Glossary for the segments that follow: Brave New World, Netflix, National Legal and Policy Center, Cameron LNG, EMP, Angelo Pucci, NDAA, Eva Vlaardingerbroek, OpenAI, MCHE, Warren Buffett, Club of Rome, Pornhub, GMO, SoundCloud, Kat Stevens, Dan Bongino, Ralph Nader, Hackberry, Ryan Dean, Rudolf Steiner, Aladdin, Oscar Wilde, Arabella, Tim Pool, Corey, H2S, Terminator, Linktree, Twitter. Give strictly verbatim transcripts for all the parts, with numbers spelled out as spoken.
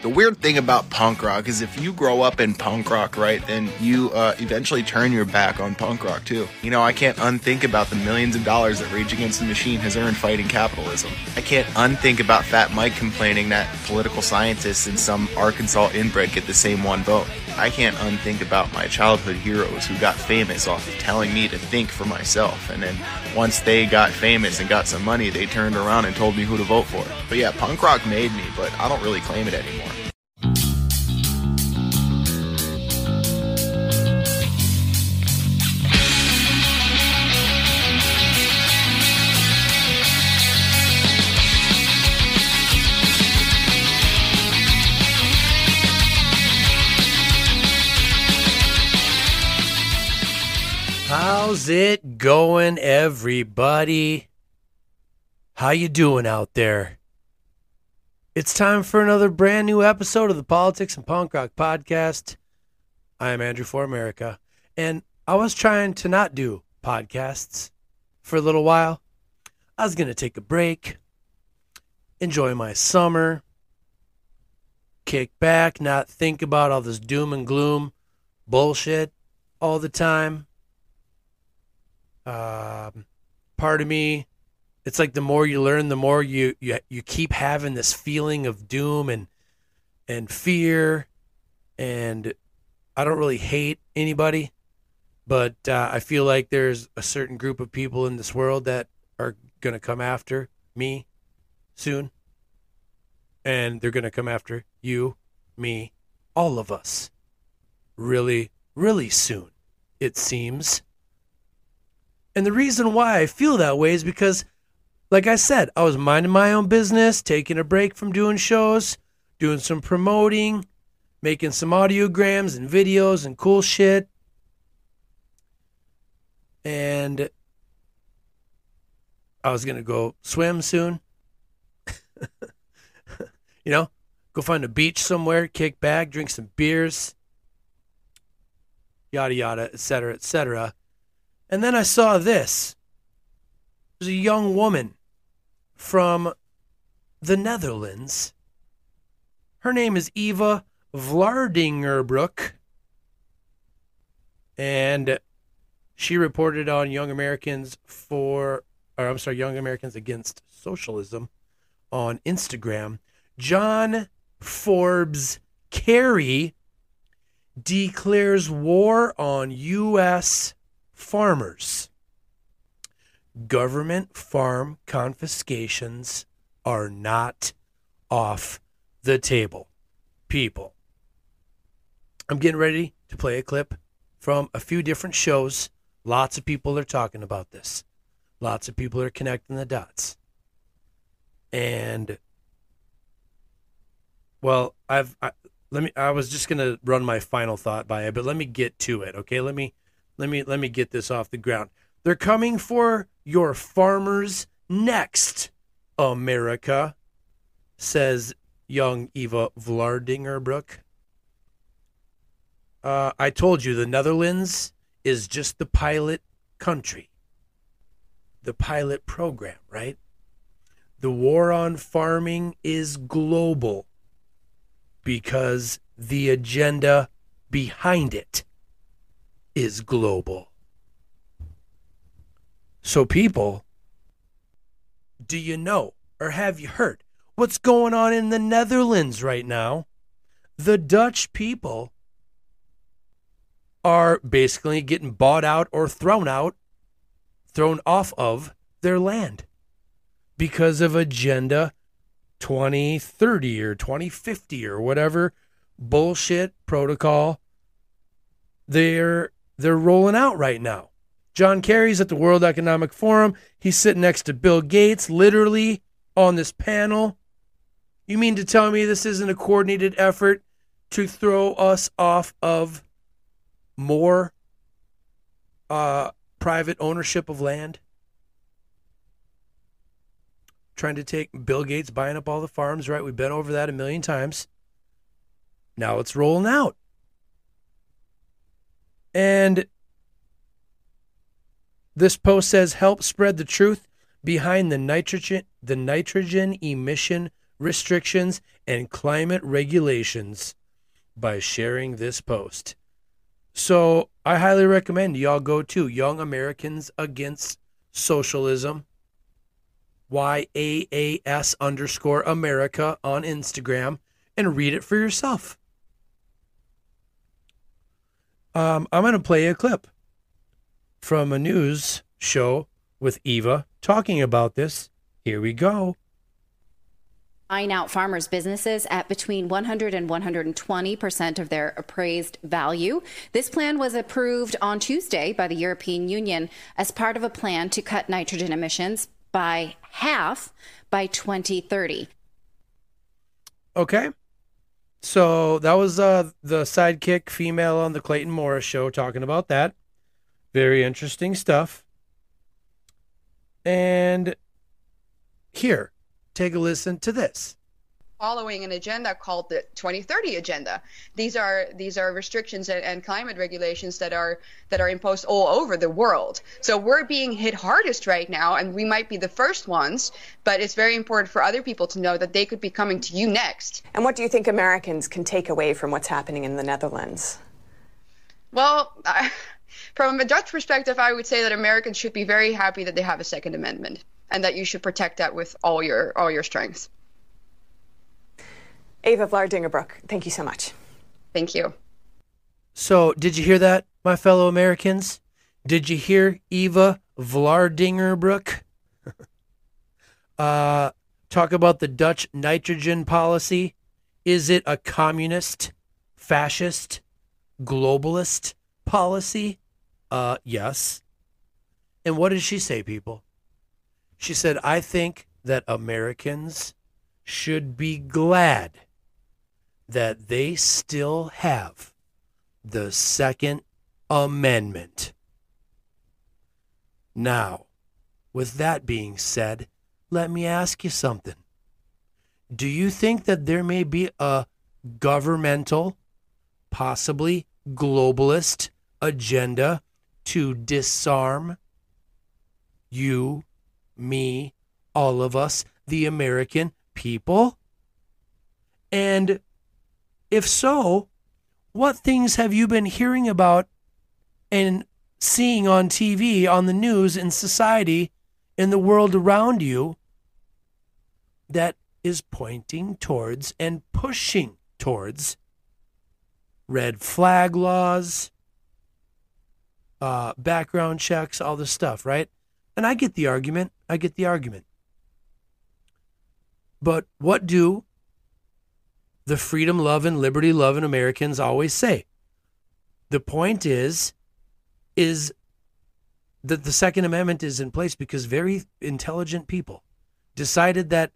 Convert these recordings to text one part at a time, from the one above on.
The weird thing about punk rock is if you grow up in punk rock, right, then you uh, eventually turn your back on punk rock, too. You know, I can't unthink about the millions of dollars that Rage Against the Machine has earned fighting capitalism. I can't unthink about Fat Mike complaining that political scientists and some Arkansas inbred get the same one vote. I can't unthink about my childhood heroes who got famous off of telling me to think for myself. And then once they got famous and got some money, they turned around and told me who to vote for. But yeah, punk rock made me, but I don't really claim it anymore. How's it going, everybody? How you doing out there? It's time for another brand new episode of the Politics and Punk Rock Podcast. I am Andrew for America, and I was trying to not do podcasts for a little while. I was going to take a break, enjoy my summer, kick back, not think about all this doom and gloom bullshit all the time. Um, part of me... It's like the more you learn, the more you, you you keep having this feeling of doom and and fear. And I don't really hate anybody, but uh, I feel like there's a certain group of people in this world that are going to come after me soon. And they're going to come after you, me, all of us. Really, really soon, it seems. And the reason why I feel that way is because, like I said, I was minding my own business, taking a break from doing shows, doing some promoting, making some audiograms and videos and cool shit. And I was going to go swim soon. You know, go find a beach somewhere, kick back, drink some beers, yada, yada, et cetera, et cetera. And then I saw this. There's a young woman from the Netherlands. Her name is Eva Vlaardingerbroek. And she reported on Young Americans for, or I'm sorry, Young Americans Against Socialism on Instagram. John Forbes Kerry declares war on U S farmers. Government farm confiscations are not off the table, people. I'm getting ready to play a clip from a few different shows. Lots of people are talking about this. Lots of people are connecting the dots. And, well, I've I, let me. I was just gonna run my final thought by it, but let me get to it. Okay, let me let me let me get this off the ground. They're coming for your farmers next, America, says young Eva Vlaardingerbroek. Uh, I told you the Netherlands is just the pilot country, the pilot program, right? The war on farming is global because the agenda behind it is global. So people, do you know or have you heard what's going on in the Netherlands right now? The Dutch people are basically getting bought out or thrown out, thrown off of their land because of Agenda twenty thirty or twenty fifty or whatever bullshit protocol they're they're rolling out right now. John Kerry's at the World Economic Forum. He's sitting next to Bill Gates, literally on this panel. You mean to tell me this isn't a coordinated effort to throw us off of more uh, private ownership of land? Trying to take Bill Gates buying up all the farms, right? We've been over that a million times. Now it's rolling out. And this post says, help spread the truth behind the nitrogen, the nitrogen emission restrictions and climate regulations by sharing this post. So I highly recommend y'all go to Young Americans Against Socialism, Y A A S underscore America on Instagram, and read it for yourself. Um, I'm going to play a clip from a news show with Eva talking about this. Here we go. Buying out farmers' businesses at between one hundred and one hundred twenty percent of their appraised value. This plan was approved on Tuesday by the European Union as part of a plan to cut nitrogen emissions by half by twenty thirty. Okay. So that was uh, the sidekick female on the Clayton Morris show talking about that. Very interesting stuff. And here, take a listen to this. Following an agenda called the twenty thirty agenda. These are these are restrictions and, and climate regulations that are that are imposed all over the world. So we're being hit hardest right now, and we might be the first ones, but it's very important for other people to know that they could be coming to you next. And what do you think Americans can take away from what's happening in the Netherlands? Well, I, from a Dutch perspective, I would say that Americans should be very happy that they have a Second Amendment and that you should protect that with all your all your strength. Eva Vlaardingerbroek, thank you so much. Thank you. So, did you hear that, my fellow Americans? Did you hear Eva Vlaardingerbroek uh, talk about the Dutch nitrogen policy? Is it a communist, fascist, globalist policy? Uh, yes. And what did she say, people? She said, I think that Americans should be glad that they still have the Second Amendment. Now, with that being said, let me ask you something. Do you think that there may be a governmental, possibly globalist agenda to disarm you, me, all of us, the American people? And if so, what things have you been hearing about and seeing on T V, on the news, in society, in the world around you that is pointing towards and pushing towards red flag laws, uh, background checks, all this stuff, right? And I get the argument. I get the argument. But what do the freedom, love, and liberty, loving Americans always say? The point is, is that the Second Amendment is in place because very intelligent people decided that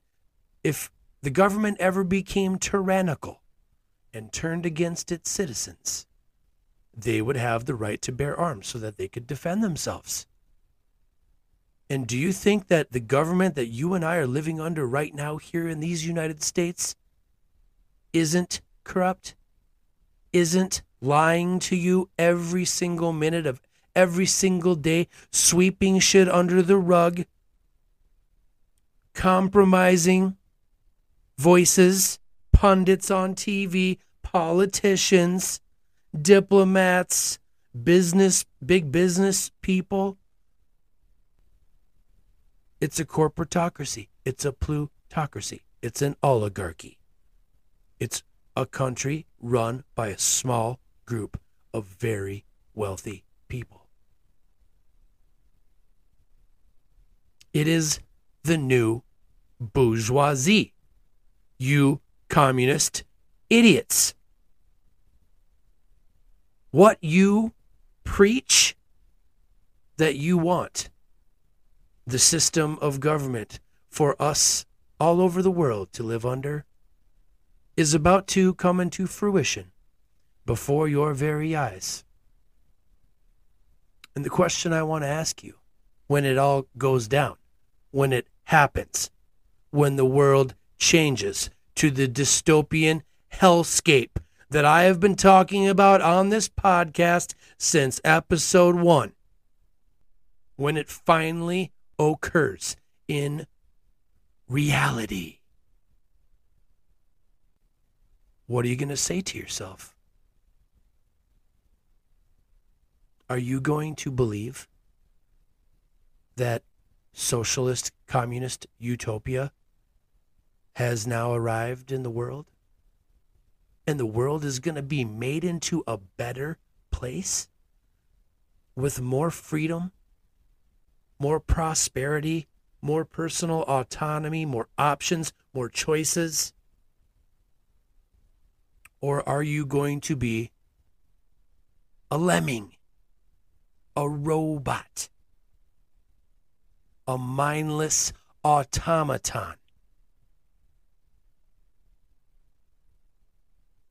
if the government ever became tyrannical and turned against its citizens, they would have the right to bear arms so that they could defend themselves. And do you think that the government that you and I are living under right now here in these United States isn't corrupt, isn't lying to you every single minute of every single day, sweeping shit under the rug, compromising voices, pundits on T V, politicians, diplomats, business, big business people? It's a corporatocracy. It's a plutocracy. It's an oligarchy. It's a country run by a small group of very wealthy people. It is the new bourgeoisie. You communist idiots. What you preach that you want the system of government for us all over the world to live under is about to come into fruition before your very eyes. And the question I want to ask you, when it all goes down, when it happens, when the world changes to the dystopian hellscape that I have been talking about on this podcast since episode one, when it finally occurs in reality, what are you going to say to yourself? Are you going to believe that socialist, communist utopia has now arrived in the world? And the world is going to be made into a better place with more freedom, more prosperity, more personal autonomy, more options, more choices? Or are you going to be a lemming? A robot, a mindless automaton,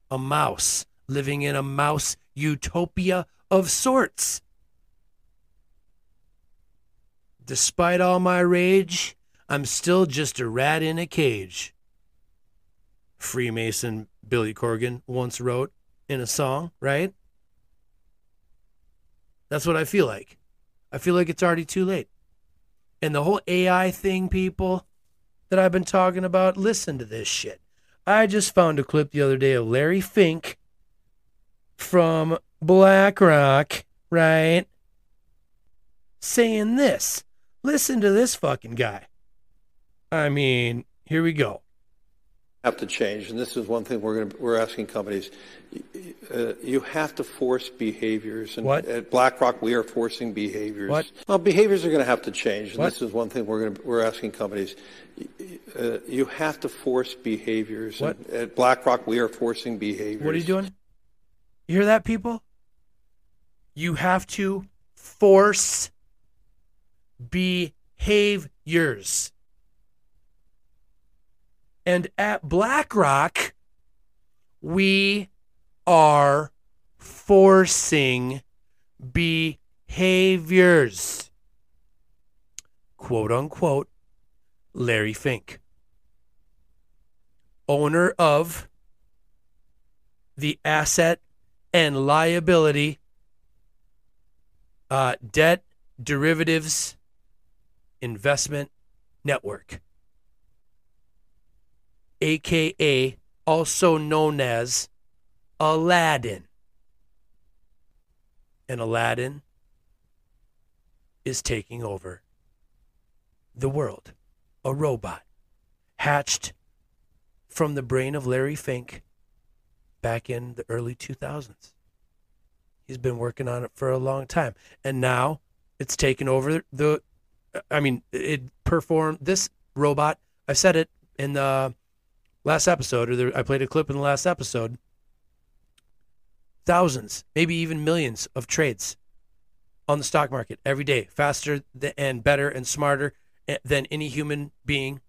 a mouse living in a mouse utopia of sorts? Despite all my rage, I'm still just a rat in a cage, Freemason Billy Corgan once wrote in a song, right? That's what I feel like. I feel like it's already too late. And the whole A I thing, people, that I've been talking about, listen to this shit. I just found a clip the other day of Larry Fink from BlackRock, right? Saying this. Listen to this fucking guy. I mean, here we go. Have to change, and this is one thing we're going to, we're asking companies. Uh, you have to force behaviors, and what? At BlackRock, we are forcing behaviors. What? Well, behaviors are going to have to change, and what? This is one thing we're going to, we're asking companies. Uh, you have to force behaviors. What? And at BlackRock, we are forcing behaviors. What are you doing? You hear that, people? You have to force behaviors. And at BlackRock, we are forcing behaviors. Quote unquote, Larry Fink, owner of the asset and liability uh, debt derivatives investment network, A K A also known as Aladdin. And Aladdin is taking over the world. A robot hatched from the brain of Larry Fink back in the early two thousands. He's been working on it for a long time. And now it's taken over the, I mean, it performed, this robot, I said it in the last episode, or there, I played a clip in the last episode, thousands, maybe even millions of trades on the stock market every day, faster and better and smarter than any human being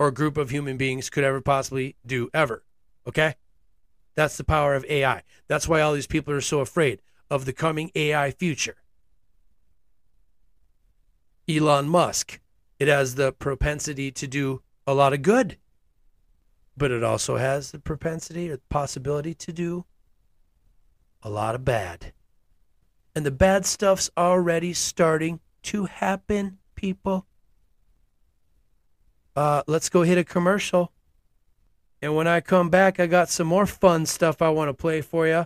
or group of human beings could ever possibly do ever, okay? That's the power of A I. That's why all these people are so afraid of the coming A I future. Elon Musk, it has the propensity to do a lot of good, but it also has the propensity or the possibility to do a lot of bad. And the bad stuff's already starting to happen, people. Uh, let's go hit a commercial. And when I come back, I got some more fun stuff I want to play for you.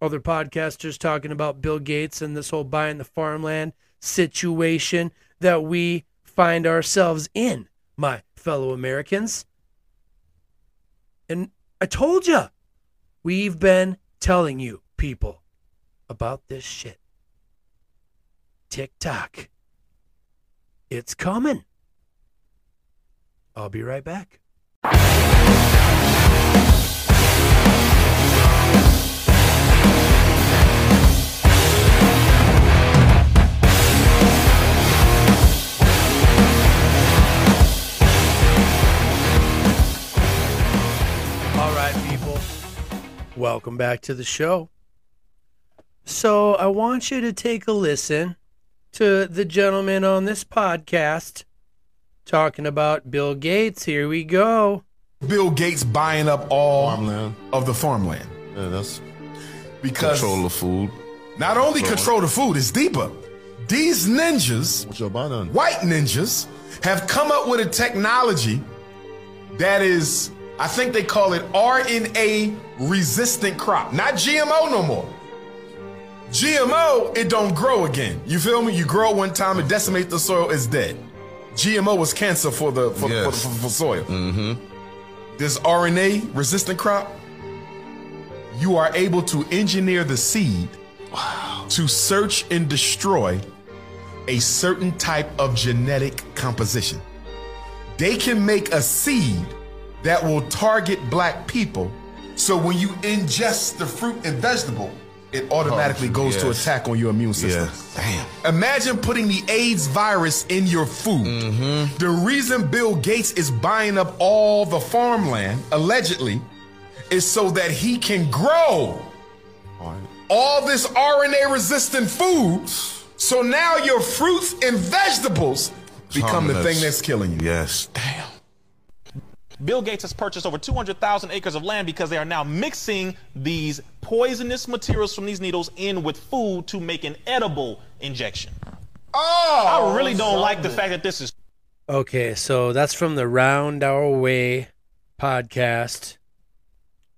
Other podcasters talking about Bill Gates and this whole buying the farmland situation that we find ourselves in, my fellow Americans. And I told you, we've been telling you people about this shit. TikTok. It's coming. I'll be right back. All right. Welcome back to the show. So I want you to take a listen to the gentleman on this podcast talking about Bill Gates. Here we go. Bill Gates buying up all farmland. of the farmland. Yeah, that's because control the food. Not only control the food, it's deeper. These ninjas, white ninjas, have come up with a technology that is, I think they call it R N A resistant crop. Not G M O no more. G M O, it don't grow again. You feel me? You grow one time, it decimates the soil, it's dead. G M O was cancer for the for, yes. for, for, for, for soil. Mm-hmm. This R N A resistant crop, you are able to engineer the seed wow. to search and destroy a certain type of genetic composition. They can make a seed that will target black people. So when you ingest the fruit and vegetable, it automatically oh, goes yes. to attack on your immune system. Yes. Damn. Imagine putting the AIDS virus in your food. Mm-hmm. The reason Bill Gates is buying up all the farmland, allegedly, is so that he can grow all, right. all this R N A-resistant food. So now your fruits and vegetables become Thomas. the thing that's killing you. Yes. Damn. Bill Gates has purchased over two hundred thousand acres of land because they are now mixing these poisonous materials from these needles in with food to make an edible injection. Oh! I really don't something. like the fact that this is... Okay, so that's from the Round Our Way podcast.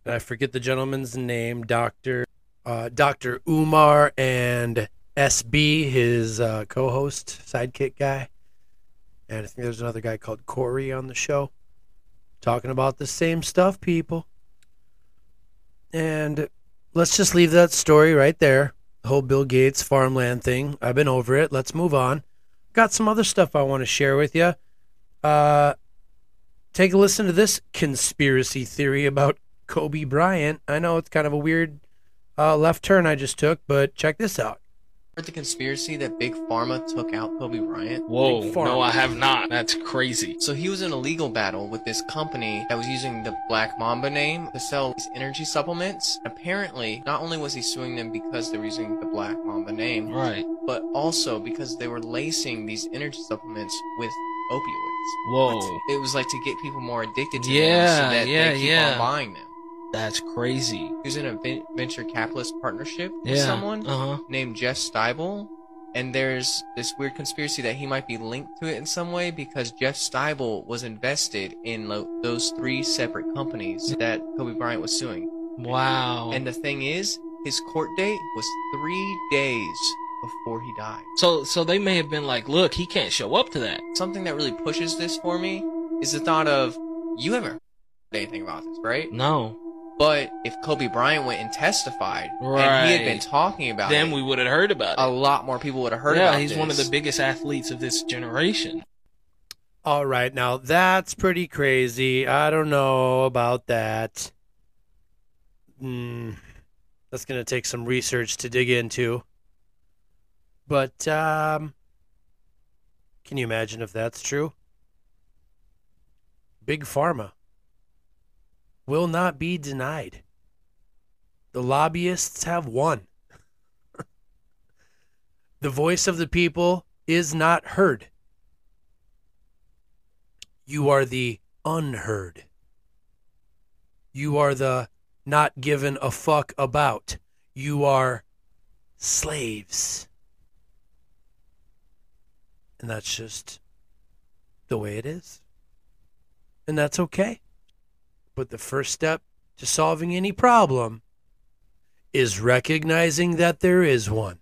I forget the gentleman's name, Doctor Uh, Doctor Umar and S B, his uh, co-host, sidekick guy. And I think there's another guy called Corey on the show. Talking about the same stuff, people. And let's just leave that story right there. The whole Bill Gates farmland thing. I've been over it. Let's move on. Got some other stuff I want to share with you. Uh, take a listen to this conspiracy theory about Kobe Bryant. I know it's kind of a weird uh, left turn I just took, but check this out. Heard the conspiracy that Big Pharma took out Kobe Bryant? Whoa, no, I have not. That's crazy. So he was in a legal battle with this company that was using the Black Mamba name to sell these energy supplements. Apparently, not only was he suing them because they were using the Black Mamba name, right, but also because they were lacing these energy supplements with opioids. Whoa. It was like to get people more addicted to yeah, them so that yeah, they keep yeah. on buying them. That's crazy. He was in a venture capitalist partnership with yeah, someone uh-huh. named Jeff Stiebel, and there's this weird conspiracy that he might be linked to it in some way because Jeff Stiebel was invested in lo those three separate companies that Kobe Bryant was suing. Wow. And the thing is, his court date was three days before he died. So, so they may have been like, look, he can't show up to that. Something that really pushes this for me is the thought of, you haven't heard anything about this, right? No. But if Kobe Bryant went and testified, right. and he had been talking about then it, then we would have heard about it. A lot more people would have heard yeah, about it. Yeah, he's this. one of the biggest athletes of this generation. All right, now that's pretty crazy. I don't know about that. Mm, that's going to take some research to dig into. But um, can you imagine if that's true? Big Pharma will not be denied. The lobbyists have won. The voice of the people is not heard. You are the unheard. You are the not given a fuck about. You are slaves. And that's just the way it is. And that's okay. But the first step to solving any problem is recognizing that there is one.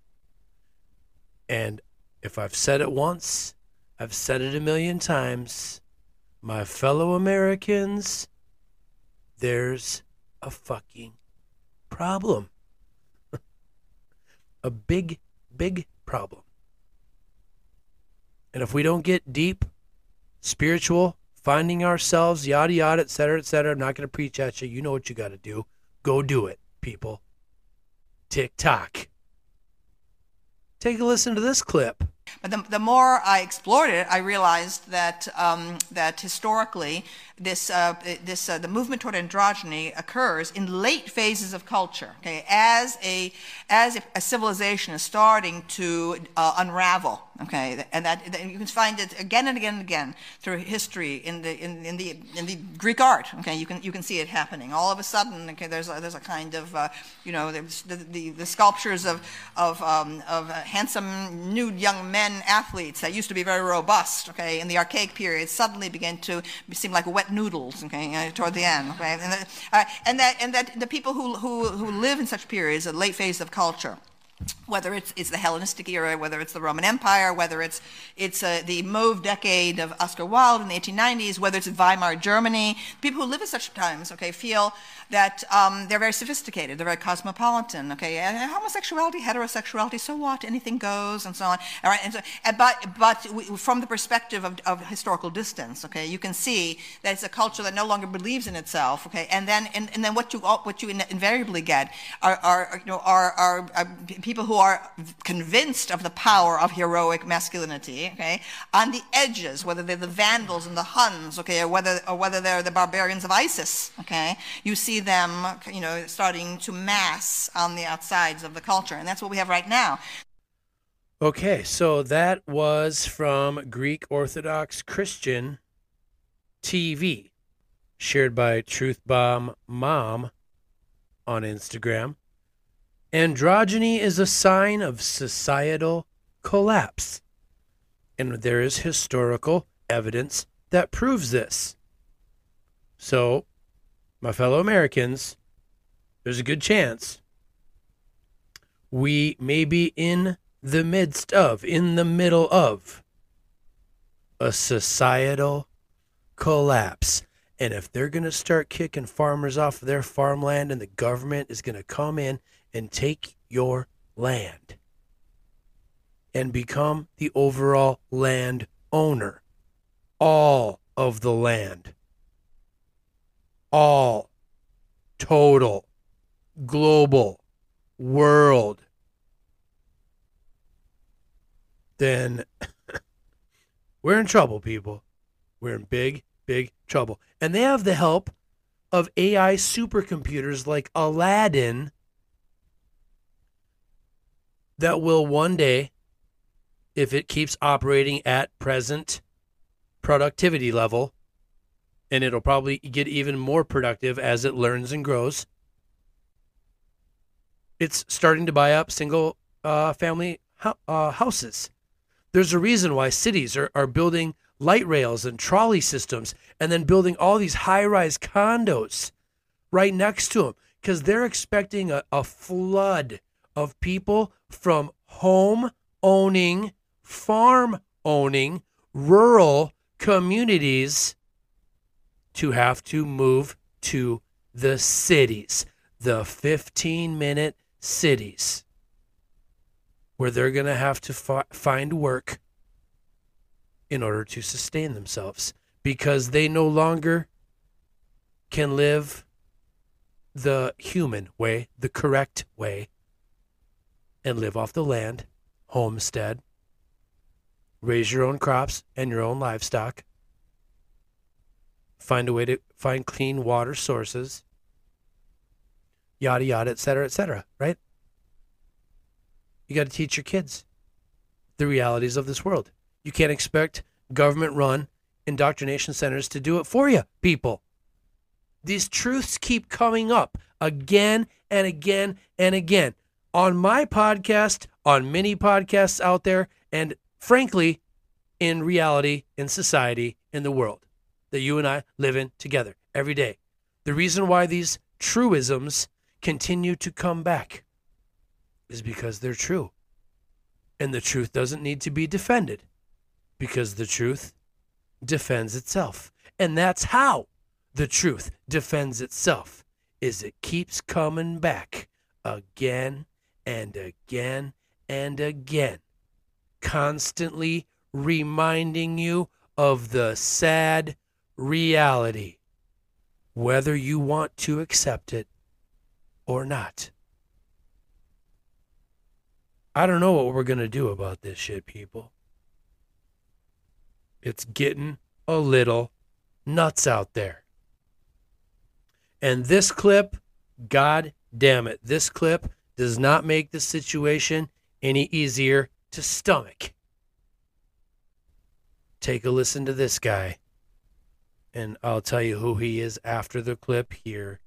And if I've said it once, I've said it a million times, my fellow Americans, there's a fucking problem. A big, big problem. And if we don't get deep, spiritual, finding ourselves, yada, yada, et cetera, et cetera. I'm not going to preach at you. You know what you got to do. Go do it, people. Tick tock. Take a listen to this clip. But the, the more I explored it, I realized that um, that historically, this uh, this uh, the movement toward androgyny occurs in late phases of culture. Okay, as a as a civilization is starting to uh, unravel. Okay, and that, that you can find it again and again and again through history in the in, in the in the Greek art. Okay, you can you can see it happening. All of a sudden, okay, there's a, there's a kind of uh, you know the, the the sculptures of of um, of handsome nude young men athletes that used to be very robust. Okay, in the archaic period, suddenly began to seem like wet noodles. Okay, uh, toward the end. Okay, and, the, uh, and that and that the people who who who live in such periods, a late phase of culture. Whether it's, it's the Hellenistic era, whether it's the Roman Empire, whether it's it's uh, the mauve decade of Oscar Wilde in the eighteen nineties, whether it's Weimar Germany, people who live at such times, okay, feel that um, they're very sophisticated, they're very cosmopolitan, okay, and homosexuality, heterosexuality, so what, anything goes, and so on. All right, and so, and, but but we, from the perspective of, of historical distance, okay, you can see that it's a culture that no longer believes in itself, okay, and then and, and then what you what you invariably get are, are you know are are, are people people who are convinced of the power of heroic masculinity, okay, on the edges, whether they're the Vandals and the Huns, okay, or whether or whether they're the barbarians of ISIS, okay, you see them, you know, starting to mass on the outsides of the culture, and that's what we have right now. Okay, so that was from Greek Orthodox Christian T V, shared by Truth Bomb Mom on Instagram. Androgyny is a sign of societal collapse, and there is historical evidence that proves this. So, my fellow Americans, there's a good chance we may be in the midst of, in the middle of, a societal collapse. And if they're going to start kicking farmers off of their farmland and the government is going to come in and take your land and become the overall land owner. All of the land. All. Total. Global. World. Then we're in trouble, people. We're in big, big trouble. And they have the help of A I supercomputers like Aladdin that will one day, if it keeps operating at present productivity level, and it'll probably get even more productive as it learns and grows, it's starting to buy up single uh, family uh, houses. There's a reason why cities are, are building light rails and trolley systems and then building all these high-rise condos right next to them, because they're expecting a, a flood of people from home owning, farm owning, rural communities to have to move to the cities, the fifteen minute cities, where they're going to have to fi- find work in order to sustain themselves, because they no longer can live the human way, the correct way, and live off the land, homestead, raise your own crops and your own livestock, find a way to find clean water sources, yada, yada, et cetera, et cetera, right? You got to teach your kids the realities of this world. You can't expect government-run indoctrination centers to do it for you, people. These truths keep coming up again and again and again. On my podcast, on many podcasts out there, and frankly, in reality, in society, in the world that you and I live in together every day. The reason why these truisms continue to come back is because they're true. And the truth doesn't need to be defended, because the truth defends itself. And that's how the truth defends itself, is it keeps coming back again and again and again, constantly reminding you of the sad reality, whether you want to accept it or not. I don't know what we're going to do about this shit, people. It's getting a little nuts out there. And this clip, God damn it, this clip does not make the situation any easier to stomach. Take a listen to this guy, and I'll tell you who he is after the clip. Here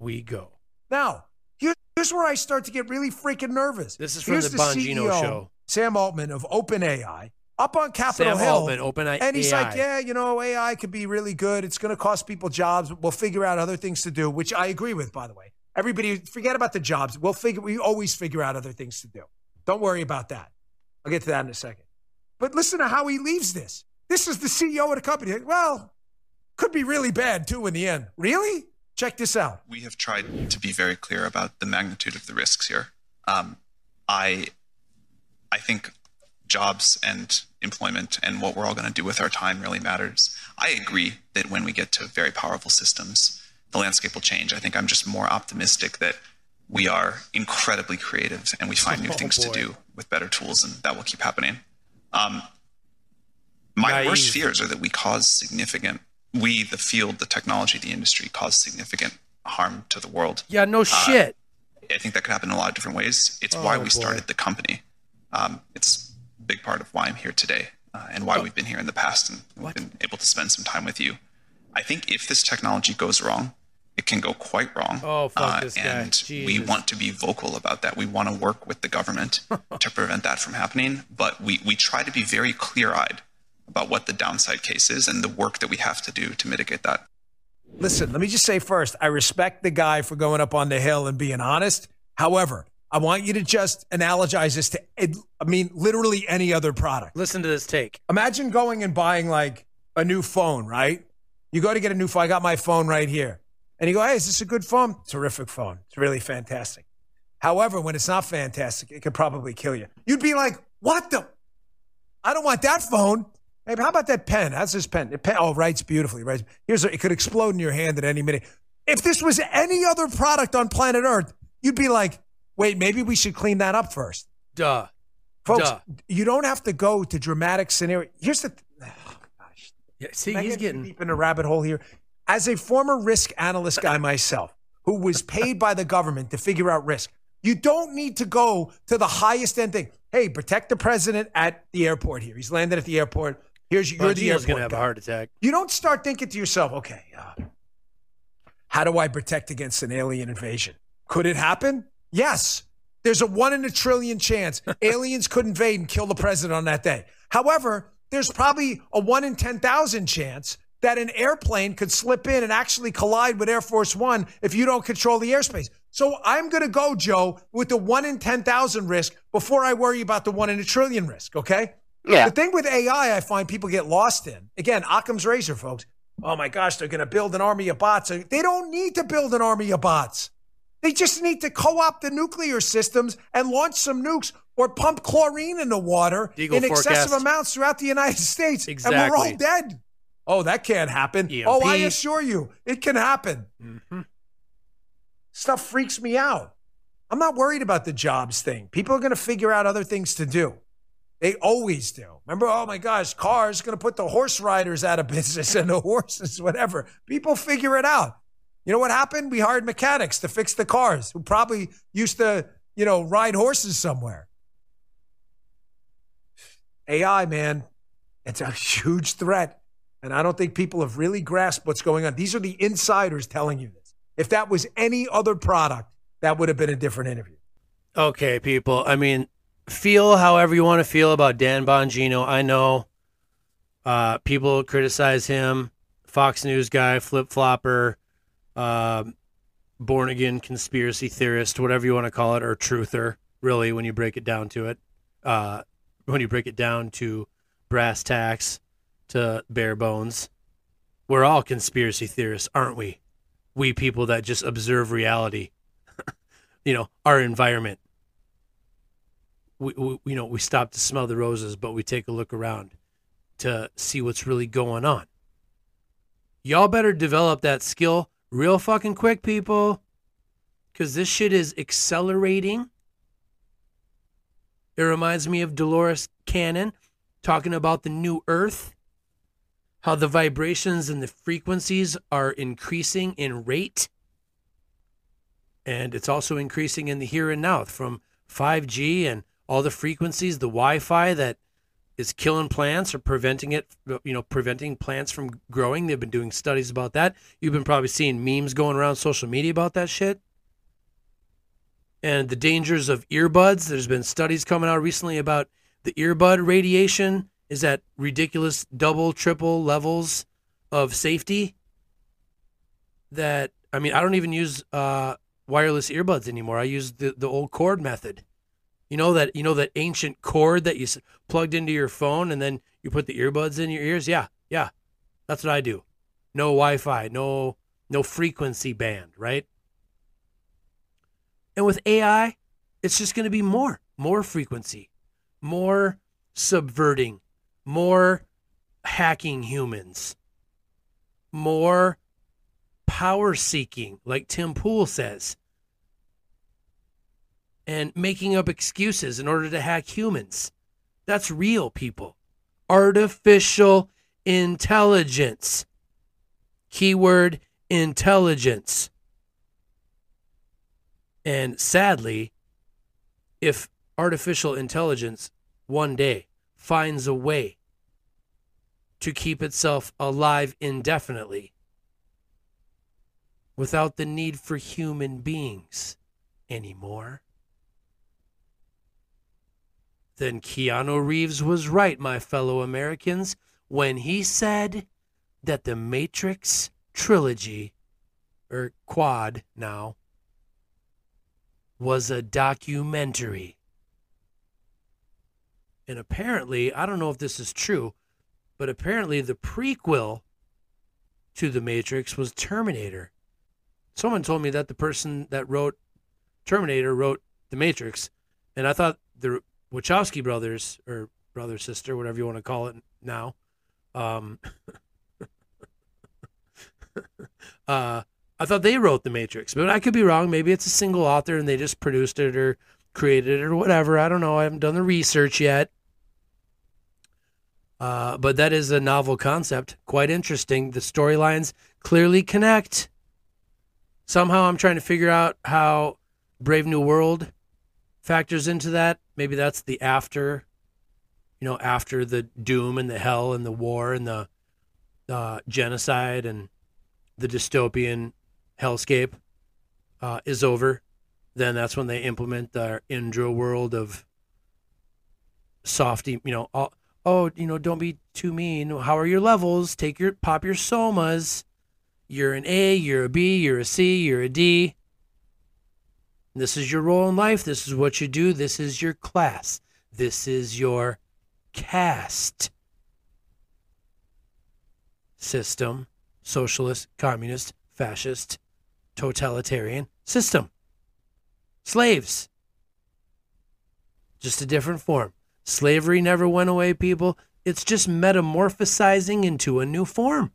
we go. Now, here's where I start to get really freaking nervous. This is from here's the Bongino C E O, show. Sam Altman of OpenAI, up on Capitol Sam Hill. Altman, OpenAI. And he's like, yeah, you know, A I could be really good. It's going to cost people jobs. We'll figure out other things to do, which I agree with, by the way. Everybody, forget about the jobs. We'll figure, we always figure out other things to do. Don't worry about that. I'll get to that in a second. But listen to how he leaves this. This is the C E O of the company. Well, could be really bad, too, in the end. Really? Check this out. We have tried to be very clear about the magnitude of the risks here. Um, I, I think jobs and employment and what we're all going to do with our time really matters. I agree that when we get to very powerful systems, the landscape will change. I think I'm just more optimistic that we are incredibly creative and we find new oh, things boy. to do with better tools, and that will keep happening. Um, my Naive. worst fears are that we cause significant We, the field, the technology, the industry, cause significant harm to the world. Yeah, no shit. Uh, I think that could happen in a lot of different ways. It's oh, why we boy. started the company. Um, it's a big part of why I'm here today uh, and why oh. we've been here in the past and what? we've been able to spend some time with you. I think if this technology goes wrong, it can go quite wrong. Oh, fuck uh, this guy. And Jesus. we want to be vocal about that. We want to work with the government to prevent that from happening. But we, we try to be very clear-eyed about what the downside case is and the work that we have to do to mitigate that. Listen, let me just say first, I respect the guy for going up on the Hill and being honest. However, I want you to just analogize this to, I mean, literally any other product. Listen to this take. Imagine going and buying like a new phone, right? You go to get a new phone. I got my phone right here. And you go, hey, is this a good phone? Terrific phone. It's really fantastic. However, when it's not fantastic, it could probably kill you. You'd be like, what the? I don't want that phone. Hey, but how about that pen? How's this pen? It pen oh, writes beautifully. Writes. Here's a, it could explode in your hand at any minute. If this was any other product on planet Earth, you'd be like, wait, maybe we should clean that up first. Duh. Folks, Duh. you don't have to go to dramatic scenario. Here's the... Th oh, gosh. Yeah, see, he's getting deep in a rabbit hole here. As a former risk analyst guy myself, who was paid by the government to figure out risk, you don't need to go to the highest end thing. Hey, protect the president at the airport here. He's landed at the airport. Here's your you're the airport gonna have guy. a heart attack. You don't start thinking to yourself, okay, uh, how do I protect against an alien invasion? Could it happen? Yes. There's a one in a trillion chance aliens could invade and kill the president on that day. However, there's probably a one in ten thousand chance that an airplane could slip in and actually collide with Air Force One if you don't control the airspace. So I'm going to go, Joe, with the one in ten thousand risk before I worry about the one in a trillion risk, okay? Yeah. The thing with A I, I find people get lost in. Again, Occam's razor, folks. Oh, my gosh, they're going to build an army of bots. They don't need to build an army of bots. They just need to co-opt the nuclear systems and launch some nukes or pump chlorine in the water Deagle in excessive forecast. amounts throughout the United States. Exactly. And we're all dead. Oh, that can't happen. E M P. Oh, I assure you, it can happen. Mm-hmm. Stuff freaks me out. I'm not worried about the jobs thing. People are going to figure out other things to do. They always do. Remember, oh my gosh, cars going to put the horse riders out of business and the horses, whatever. People figure it out. You know what happened? We hired mechanics to fix the cars who probably used to, you know, ride horses somewhere. A I, man, it's a huge threat. And I don't think people have really grasped what's going on. These are the insiders telling you this. If that was any other product, that would have been a different interview. Okay, people. I mean, feel however you want to feel about Dan Bongino. I know uh, people criticize him, Fox News guy, flip-flopper, uh, born-again conspiracy theorist, whatever you want to call it, or truther, really, when you break it down to it, uh, when you break it down to brass tacks, to bare bones. We're all conspiracy theorists, aren't we? We people that just observe reality, you know, our environment. We, we, you know, we stop to smell the roses, but we take a look around to see what's really going on. Y'all better develop that skill real fucking quick, people, because this shit is accelerating. It reminds me of Dolores Cannon talking about the new Earth how the vibrations and the frequencies are increasing in rate. And it's also increasing in the here and now from five G and all the frequencies, the Wi-Fi that is killing plants or preventing it, you know, preventing plants from growing. They've been doing studies about that. You've been probably seeing memes going around social media about that shit. And the dangers of earbuds. There's been studies coming out recently about the earbud radiation is at ridiculous double, triple levels of safety. That, I mean, I don't even use uh, wireless earbuds anymore. I use the, the old cord method. You know that you know that ancient cord that you s- plugged into your phone and then you put the earbuds in your ears? Yeah, yeah, that's what I do. No Wi-Fi, no no frequency band, right? And with A I, it's just going to be more, more frequency, more subverting, more hacking humans, more power seeking, like Tim Pool says. And making up excuses in order to hack humans. That's real, people. Artificial intelligence. Keyword, intelligence. And sadly, if artificial intelligence one day finds a way to keep itself alive indefinitely without the need for human beings anymore, then Keanu Reeves was right, my fellow Americans, when he said that the Matrix trilogy, or quad now, was a documentary. And apparently, I don't know if this is true, but apparently the prequel to the Matrix was Terminator. Someone told me that the person that wrote Terminator wrote the Matrix, and I thought the Wachowski brothers, or brother, sister, whatever you want to call it now, um, uh, I thought they wrote The Matrix, but I could be wrong. Maybe it's a single author and they just produced it or created it or whatever. I don't know. I haven't done the research yet. Uh, but that is a novel concept. Quite interesting. The storylines clearly connect. Somehow I'm trying to figure out how Brave New World factors into that. Maybe that's the after, you know, after the doom and the hell and the war and the uh, genocide and the dystopian hellscape uh, is over. Then that's when they implement their Indra world of softy, you know, all, oh, you know, don't be too mean. How are your levels? Take your, pop your somas. You're an A, you're a B, you're a C, you're a D. This is your role in life. This is what you do. This is your class. This is your caste system. Socialist, communist, fascist, totalitarian system. Slaves. Just a different form. Slavery never went away, people. It's just metamorphosizing into a new form.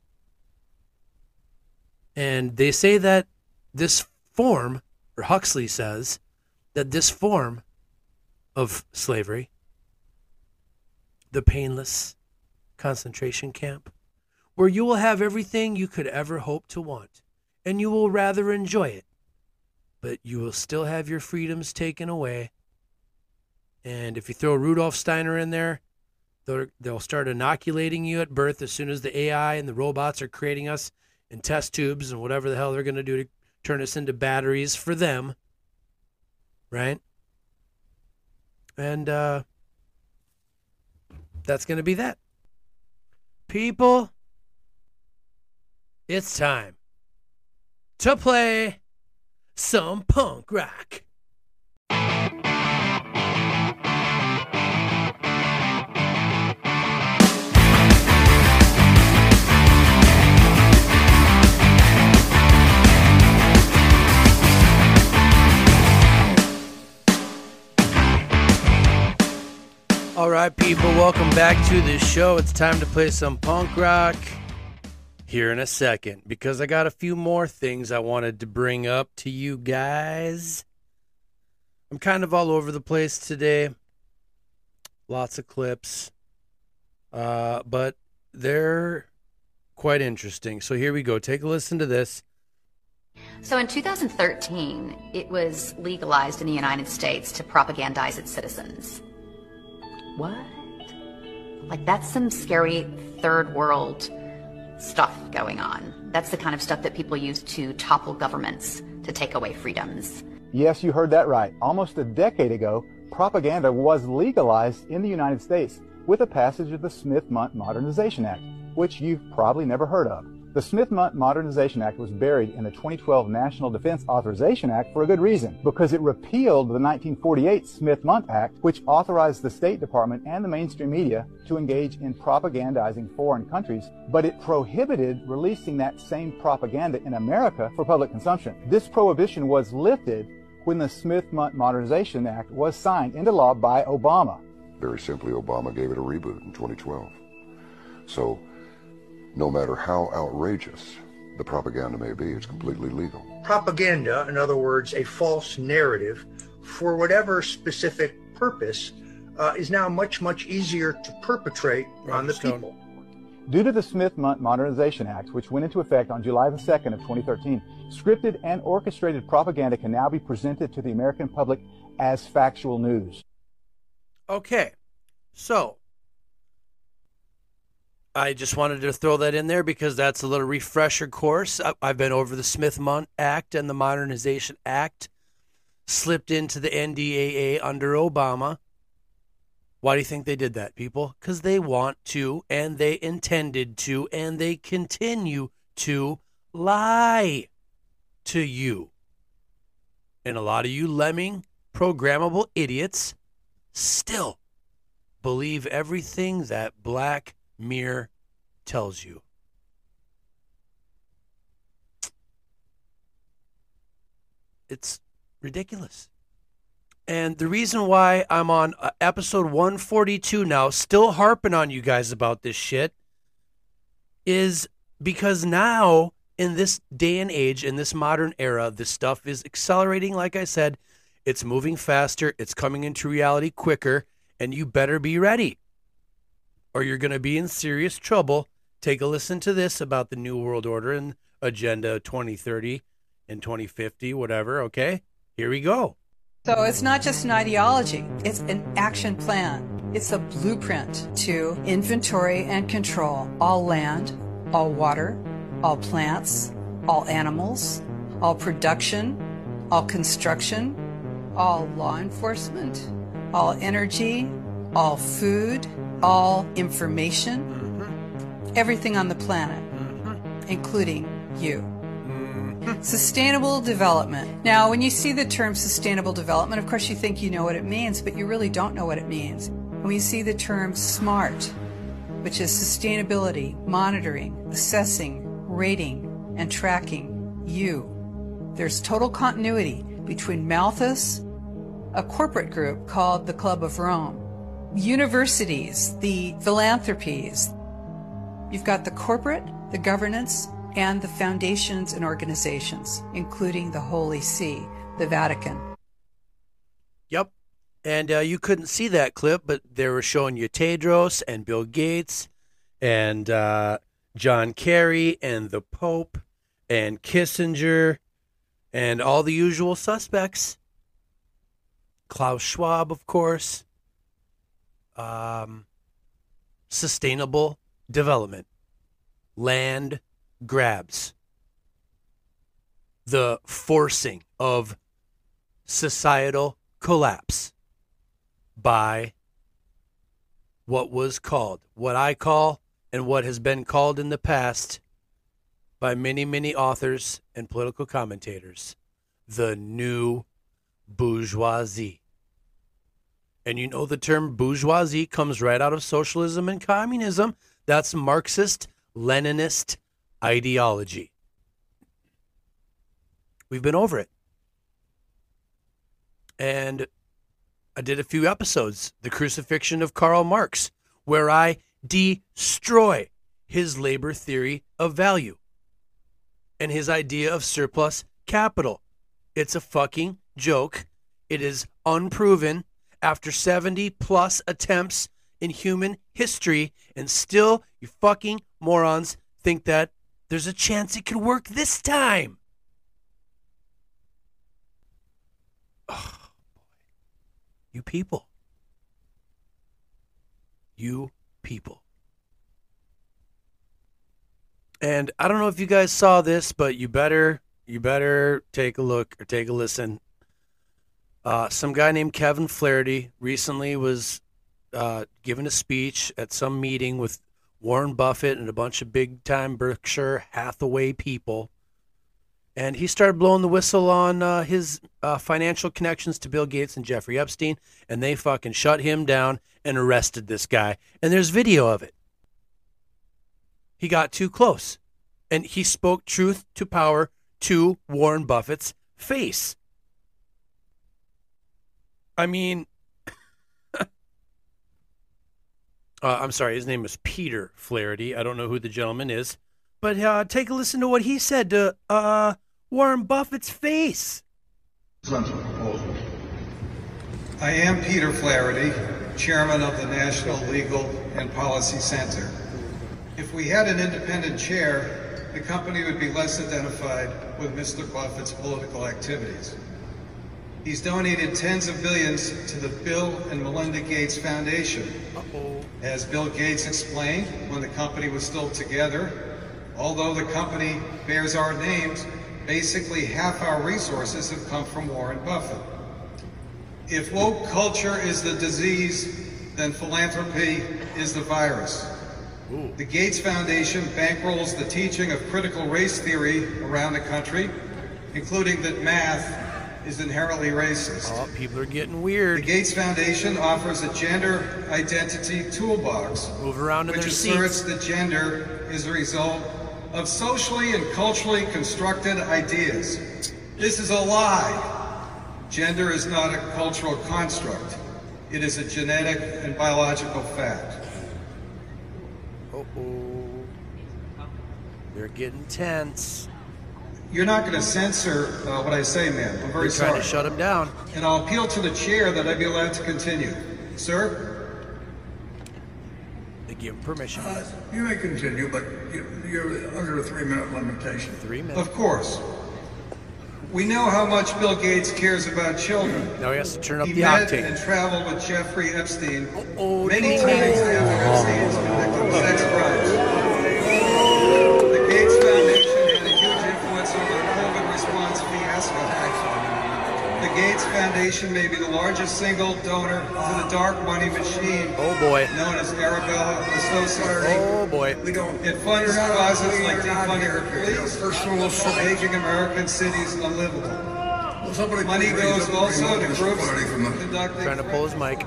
And they say that this form... Huxley says that this form of slavery, the painless concentration camp, where you will have everything you could ever hope to want, and you will rather enjoy it, but you will still have your freedoms taken away. And if you throw Rudolf Steiner in there, they'll start inoculating you at birth as soon as the A I and the robots are creating us in test tubes and whatever the hell they're going to do to turn us into batteries for them, right? And uh, that's going to be that. People, it's time to play some punk rock. All right, people, welcome back to the show. It's time to play some punk rock here in a second because I got a few more things I wanted to bring up to you guys. I'm kind of all over the place today. Lots of clips. Uh, but there quite interesting. So here we go. Take a listen to this. So in two thousand thirteen, it was legalized in the United States to propagandize its citizens. What? Like, that's some scary third world stuff going on. That's the kind of stuff that people use to topple governments, to take away freedoms. Yes, you heard that right. Almost a decade ago, propaganda was legalized in the United States with the passage of the Smith-Mundt Modernization Act, which you've probably never heard of. The Smith-Mundt Modernization Act was buried in the twenty twelve National Defense Authorization Act for a good reason, because it repealed the nineteen forty-eight Smith-Mundt Act, which authorized the State Department and the mainstream media to engage in propagandizing foreign countries, but it prohibited releasing that same propaganda in America for public consumption. This prohibition was lifted when the Smith-Mundt Modernization Act was signed into law by Obama. Very simply, Obama gave it a reboot in twenty twelve. So, no matter how outrageous the propaganda may be, it's completely legal. Propaganda, in other words, a false narrative for whatever specific purpose, uh, is now much, much easier to perpetrate on the people. Due to the Smith-Mundt Modernization Act, which went into effect on July the second of twenty thirteen, scripted and orchestrated propaganda can now be presented to the American public as factual news. Okay, so I just wanted to throw that in there because that's a little refresher course. I've been over the Smith-Mundt Act and the Modernization Act, slipped into the N D A A under Obama. Why do you think they did that, people? Because they want to, and they intended to, and they continue to lie to you. And a lot of you lemming, programmable idiots still believe everything that Black Mirror tells you. It's ridiculous. And the reason why I'm on episode one forty-two now, still harping on you guys about this shit, is because now, in this day and age, in this modern era, this stuff is accelerating. Like I said, it's moving faster, it's coming into reality quicker, and you better be ready, or you're going to be in serious trouble. Take a listen to this about the New World Order and Agenda twenty thirty and twenty fifty, whatever, okay? Here we go. So it's not just an ideology, it's an action plan. It's a blueprint to inventory and control all land, all water, all plants, all animals, all production, all construction, all law enforcement, all energy, all food, all information, mm-hmm. everything on the planet, mm-hmm. including you. Mm-hmm. Sustainable development. Now, when you see the term sustainable development, of course you think you know what it means, but you really don't know what it means. When you see the term SMART, which is sustainability, monitoring, assessing, rating, and tracking you, there's total continuity between Malthus, a corporate group called the Club of Rome, universities, the philanthropies. You've got the corporate, the governance, and the foundations and organizations, including the Holy See, the Vatican. Yep. And uh, you couldn't see that clip, but they were showing you Tedros and Bill Gates and uh, John Kerry and the Pope and Kissinger and all the usual suspects. Klaus Schwab, of course. Um, sustainable development, land grabs, the forcing of societal collapse by what was called, what I call, and what has been called in the past by many, many authors and political commentators, the new bourgeoisie. And you know the term bourgeoisie comes right out of socialism and communism. That's Marxist, Leninist ideology. We've been over it. And I did a few episodes, The Crucifixion of Karl Marx, where I destroy his labor theory of value and his idea of surplus capital. It's a fucking joke. It is unproven. After seventy plus attempts in human history, and still you fucking morons think that there's a chance it could work this time. Oh, you people. You people. And I don't know if you guys saw this, but you better you better take a look or take a listen. Uh, some guy named Kevin Flaherty recently was uh, giving a speech at some meeting with Warren Buffett and a bunch of big-time Berkshire Hathaway people. And he started blowing the whistle on uh, his uh, financial connections to Bill Gates and Jeffrey Epstein, and they fucking shut him down and arrested this guy. And there's video of it. He got too close, and he spoke truth to power to Warren Buffett's face. I mean, uh, I'm sorry, his name is Peter Flaherty. I don't know who the gentleman is, but uh, take a listen to what he said to uh, Warren Buffett's face. I am Peter Flaherty, chairman of the National Legal and Policy Center. If we had an independent chair, the company would be less identified with Mister Buffett's political activities. He's donated tens of billions to the Bill and Melinda Gates Foundation. As Bill Gates explained, when the company was still together, although the company bears our names, basically half our resources have come from Warren Buffett. If woke culture is the disease, then philanthropy is the virus. Ooh. The Gates Foundation bankrolls the teaching of critical race theory around the country, including that math is inherently racist. Oh, people are getting weird. The Gates Foundation offers a gender identity toolbox, Move around which asserts that gender is a result of socially and culturally constructed ideas. This is a lie. Gender is not a cultural construct. It is a genetic and biological fact. Uh-oh. They're getting tense. You're not going to censor uh, what I say, ma'am. I'm very You're sorry. Trying to shut him down. And I'll appeal to the chair that I be allowed to continue. Sir? They give him permission. Uh, you may continue, but you're under a three-minute limitation. Three minutes. Of course. We know how much Bill Gates cares about children. Now he has to turn up he the octane. He met and traveled with Jeffrey Epstein Uh-oh, many times after Epstein's convicted of sex crimes. The Gates Foundation had a huge influence on the COVID response fiasco. The Gates Foundation may be the largest single donor to the dark money machine oh boy. known as Arabella Associates. Oh boy. We don't. It funds causes like defunding the police, personal making American cities unlivable. Well, somebody money goes also to groups from the conducting. Trying to pull his mic.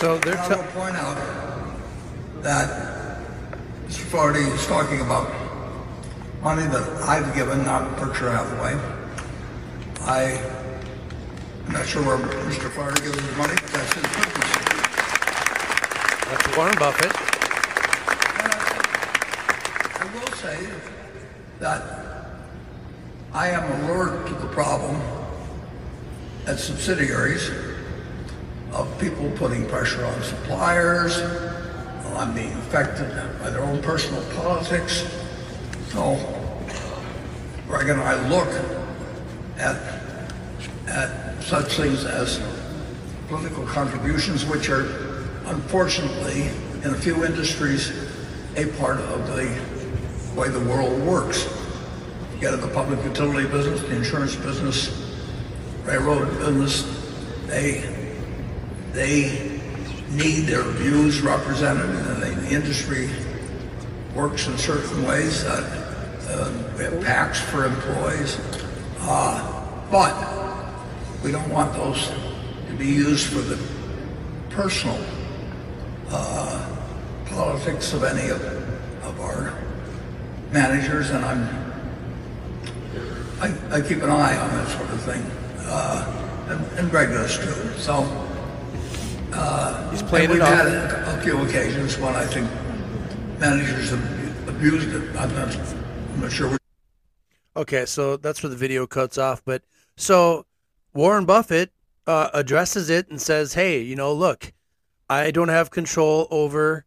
So they're I will point out that Mister Flaherty is talking about money that I've given, not Berkshire Hathaway. I'm not sure where Mister Flaherty gives his money, but that's his business. That's Warren Buffett. And I, I will say that I am alert to the problem at subsidiaries of people putting pressure on suppliers. Well, I'm being affected by their own personal politics. So Greg and I look at at such things as political contributions, which are unfortunately in a few industries a part of the way the world works. You get in the public utility business, the insurance business, railroad business, they They need their views represented, and they, the industry works in certain ways. Uh, uh, we have PACs for employees, uh, but we don't want those to be used for the personal uh, politics of any of, of our managers. And I'm, I, I keep an eye on that sort of thing, uh, and, and Greg does too. So. Uh, He's played it off. We've had a few occasions when I think managers have abused it. I'm not, I'm not sure. Okay, so that's where the video cuts off. But so Warren Buffett uh, addresses it and says, hey, you know, look, I don't have control over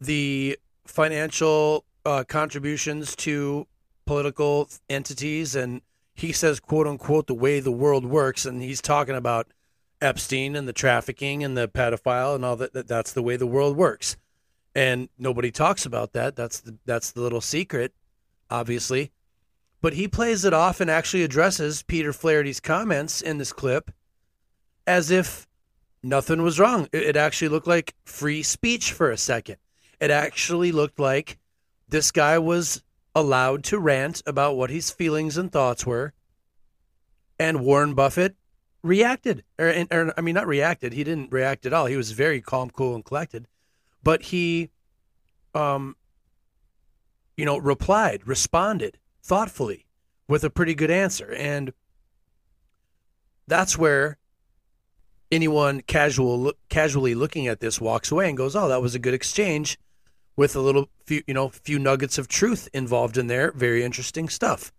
the financial uh, contributions to political entities. And he says, quote unquote, the way the world works. And he's talking about Epstein and the trafficking and the pedophile and all that. that that's the way the world works. And nobody talks about that. That's the, that's the little secret, obviously. But he plays it off and actually addresses Peter Flaherty's comments in this clip as if nothing was wrong. It actually looked like free speech for a second. It actually looked like this guy was allowed to rant about what his feelings and thoughts were. And Warren Buffett reacted. Or, or I mean, not reacted. He didn't react at all. He was very calm, cool, and collected. But he, um, you know, replied, responded thoughtfully with a pretty good answer. And that's where anyone casual, casually looking at this walks away and goes, oh, that was a good exchange with a little few, you know, few nuggets of truth involved in there. Very interesting stuff.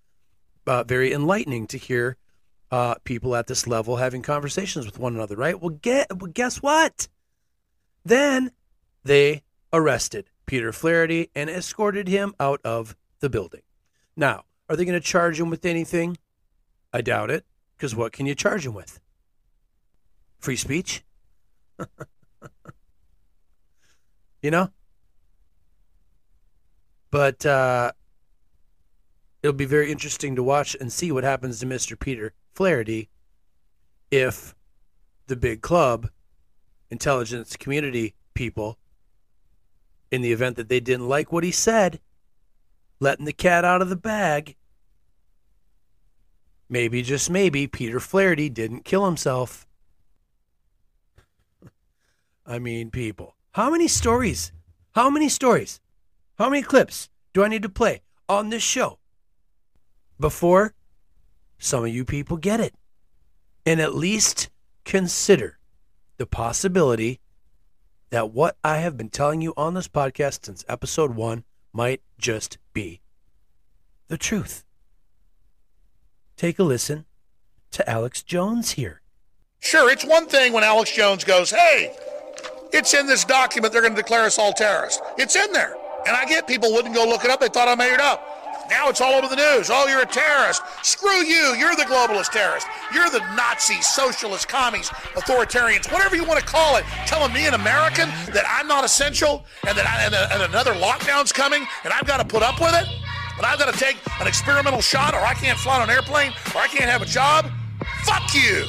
Uh, very enlightening to hear uh, people at this level having conversations with one another, right? Well, get, well, guess what? Then they arrested Peter Flaherty and escorted him out of the building. Now, are they going to charge him with anything? I doubt it, because what can you charge him with? Free speech? You know? But uh, it'll be very interesting to watch and see what happens to Mister Peter Flaherty if the big club, intelligence community people, in the event that they didn't like what he said, letting the cat out of the bag, maybe, just maybe, Peter Flaherty didn't kill himself. I mean, people, how many stories, how many stories, how many clips do I need to play on this show before some of you people get it and at least consider the possibility that what I have been telling you on this podcast since episode one might just be the truth. Take a listen to Alex Jones here. Sure, it's one thing when Alex Jones goes, hey, it's in this document, they're going to declare us all terrorists. It's in there. And I get people wouldn't go look it up. They thought I made it up. Now it's all over the news. Oh, you're a terrorist. Screw you. You're the globalist terrorist. You're the Nazi, socialist, commies, authoritarians, whatever you want to call it, telling me, an American, that I'm not essential and that I, and, a, and another lockdown's coming and I've got to put up with it, and I've got to take an experimental shot, or I can't fly on an airplane, or I can't have a job. Fuck you.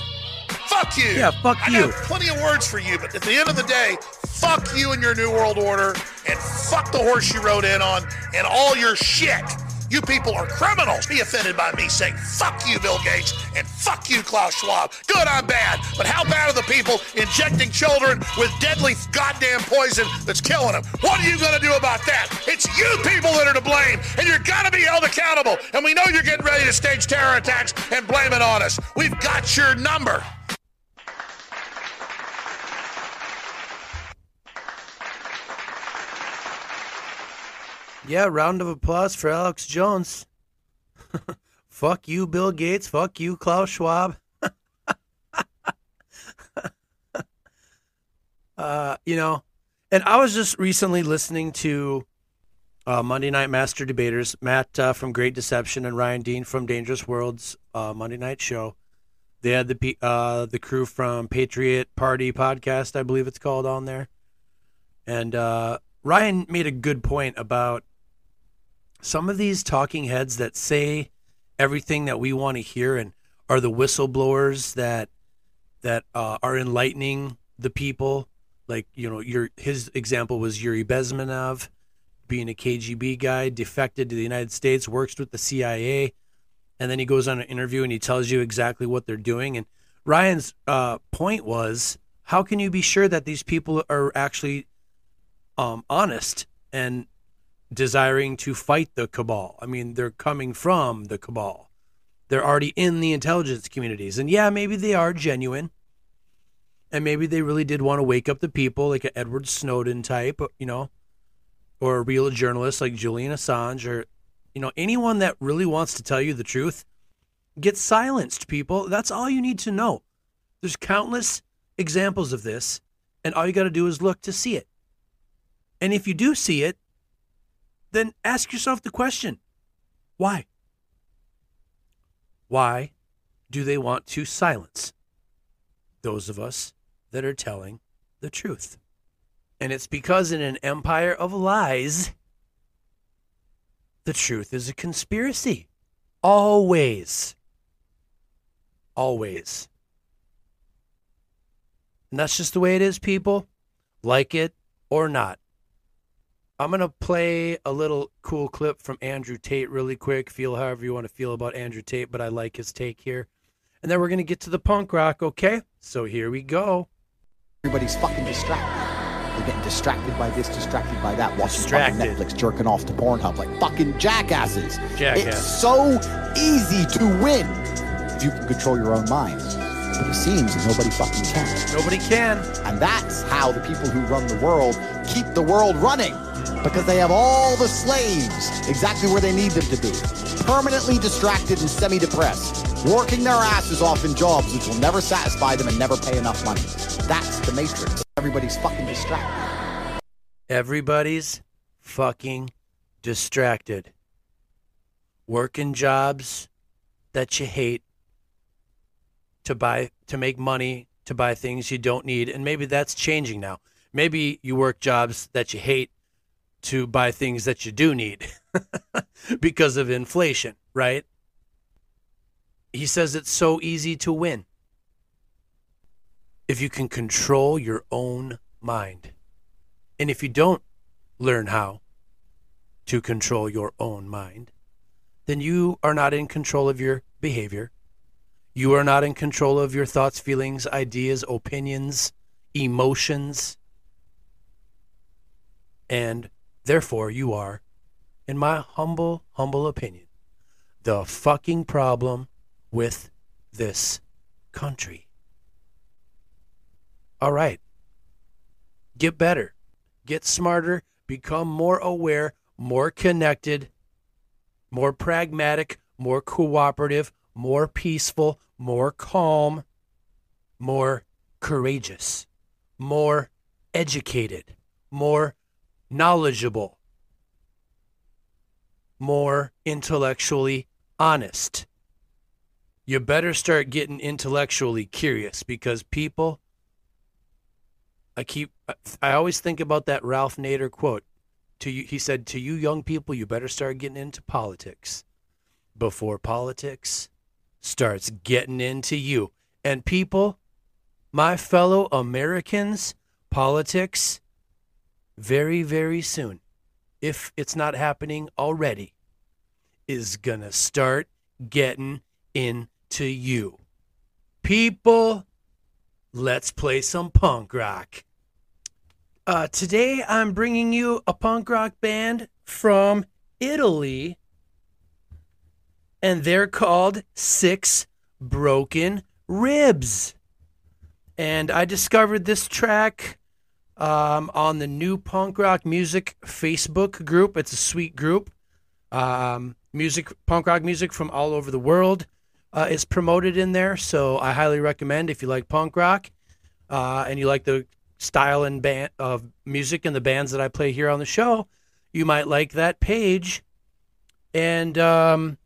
Fuck you. Yeah, fuck you. I have plenty of words for you, but at the end of the day, fuck you and your New World Order, and fuck the horse you rode in on and all your shit. You people are criminals. Be offended by me saying, fuck you, Bill Gates, and fuck you, Klaus Schwab. Good, I'm bad, but how bad are the people injecting children with deadly goddamn poison that's killing them? What are you going to do about that? It's you people that are to blame, and you're going to be held accountable, and we know you're getting ready to stage terror attacks and blame it on us. We've got your number. Yeah, round of applause for Alex Jones. Fuck you, Bill Gates. Fuck you, Klaus Schwab. uh, you know, and I was just recently listening to uh, Monday Night Master Debaters, Matt uh, from Great Deception and Ryan Dean from Dangerous World's uh, Monday Night Show. They had the uh, the crew from Patriot Party Podcast, I believe it's called, on there. And uh, Ryan made a good point about some of these talking heads that say everything that we want to hear and are the whistleblowers that that uh, are enlightening the people. Like, you know, your his example was Yuri Bezmenov, being a K G B guy, defected to the United States, works with the C I A, and then he goes on an interview and he tells you exactly what they're doing. And Ryan's uh, point was, how can you be sure that these people are actually um, honest and desiring to fight the cabal? I mean, they're coming from the cabal. They're already in the intelligence communities. And yeah, maybe they are genuine. And maybe they really did want to wake up the people, like an Edward Snowden type, you know, or real journalists like Julian Assange, or, you know, anyone that really wants to tell you the truth, get silenced, people. That's all you need to know. There's countless examples of this, and all you got to do is look to see it. And if you do see it, then ask yourself the question, why? Why do they want to silence those of us that are telling the truth? And it's because in an empire of lies, the truth is a conspiracy. Always. Always. And that's just the way it is, people. Like it or not. I'm going to play a little cool clip from Andrew Tate really quick. Feel however you want to feel about Andrew Tate, but I like his take here. And then we're going to get to the punk rock, okay? So here we go. Everybody's fucking distracted. They're getting distracted by this, distracted by that, watching distracted. Fucking Netflix, jerking off to Pornhub like fucking jackasses. Jackass. It's so easy to win if you can control your own mind. But it seems that nobody fucking can. Nobody can. And that's how the people who run the world keep the world running. Because they have all the slaves exactly where they need them to be. Permanently distracted and semi-depressed. Working their asses off in jobs which will never satisfy them and never pay enough money. That's the Matrix. Everybody's fucking distracted. Everybody's fucking distracted. Working jobs that you hate to buy, to make money, to buy things you don't need. And maybe that's changing now. Maybe you work jobs that you hate to buy things that you do need because of inflation, right? He says it's so easy to win if you can control your own mind. And if you don't learn how to control your own mind, then you are not in control of your behavior. You are not in control of your thoughts, feelings, ideas, opinions, emotions, and therefore, you are, in my humble, humble opinion, the fucking problem with this country. All right. Get better. Get smarter. Become more aware, more connected, more pragmatic, more cooperative, more peaceful, more calm, more courageous, more educated, more knowledgeable, more intellectually honest. You better start getting intellectually curious, because people, I keep, I always think about that Ralph Nader quote. To you, he said, to you young people, you better start getting into politics before politics starts getting into you. And people, my fellow Americans, politics, very, very soon, if it's not happening already, is going to start getting into you. People, let's play some punk rock. Uh, today, I'm bringing you a punk rock band from Italy, and they're called Six Broken Ribs. And I discovered this track Um, on the New Punk Rock Music Facebook group. It's a sweet group. Um, music, punk rock music from all over the world uh, is promoted in there. So I highly recommend, if you like punk rock uh, and you like the style and band of music and the bands that I play here on the show, you might like that page. And um,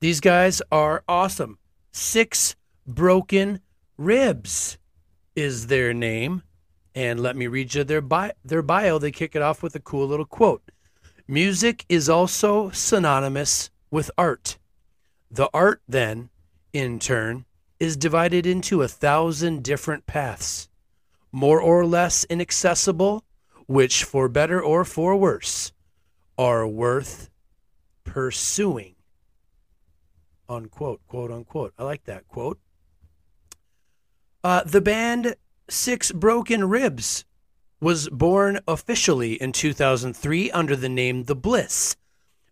these guys are awesome. Six Broken Ribs is their name. And let me read you their bio. Their bio, they kick it off with a cool little quote. Music is also synonymous with art. The art then, in turn, is divided into a thousand different paths, more or less inaccessible, which for better or for worse, are worth pursuing. Unquote, quote, unquote. I like that quote. Uh, the band Six Broken Ribs was born officially in two thousand three under the name The Bliss,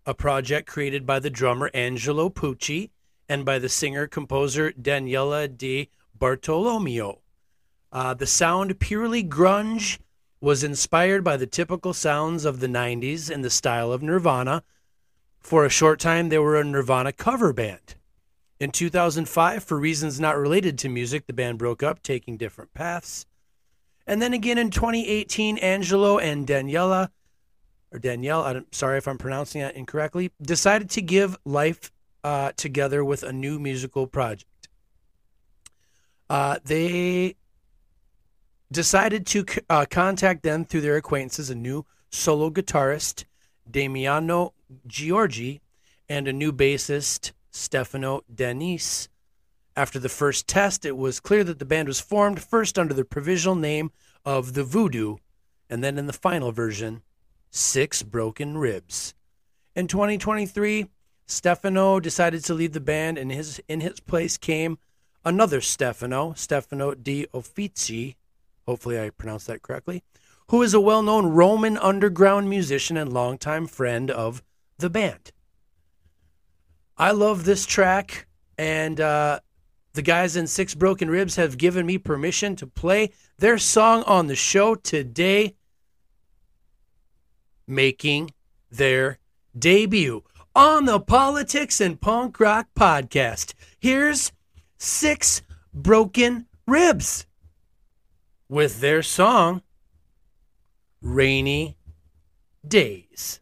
a project created by the drummer Angelo Pucci and by the singer-composer Daniela Di Bartolomeo. Uh, the sound purely grunge was inspired by the typical sounds of the nineties and the style of Nirvana. For a short time, they were a Nirvana cover band. In two thousand five, for reasons not related to music, the band broke up, taking different paths. And then again in twenty eighteen, Angelo and Daniela, or Danielle, I'm sorry if I'm pronouncing that incorrectly, decided to give life uh, together with a new musical project. Uh, they decided to uh, contact them through their acquaintances, a new solo guitarist, Damiano Giorgi, and a new bassist, Stefano Denise. After the first test, it was clear that the band was formed first under the provisional name of The Voodoo, and then in the final version, Six Broken Ribs. In twenty twenty-three, Stefano decided to leave the band, and his in his place came another Stefano, Stefano Di Offizi, hopefully I pronounced that correctly, who is a well-known Roman underground musician and longtime friend of the band. I love this track, and uh, the guys in Six Broken Ribs have given me permission to play their song on the show today, making their debut on the Politics and Punk Rock podcast. Here's Six Broken Ribs with their song, Rainy Days.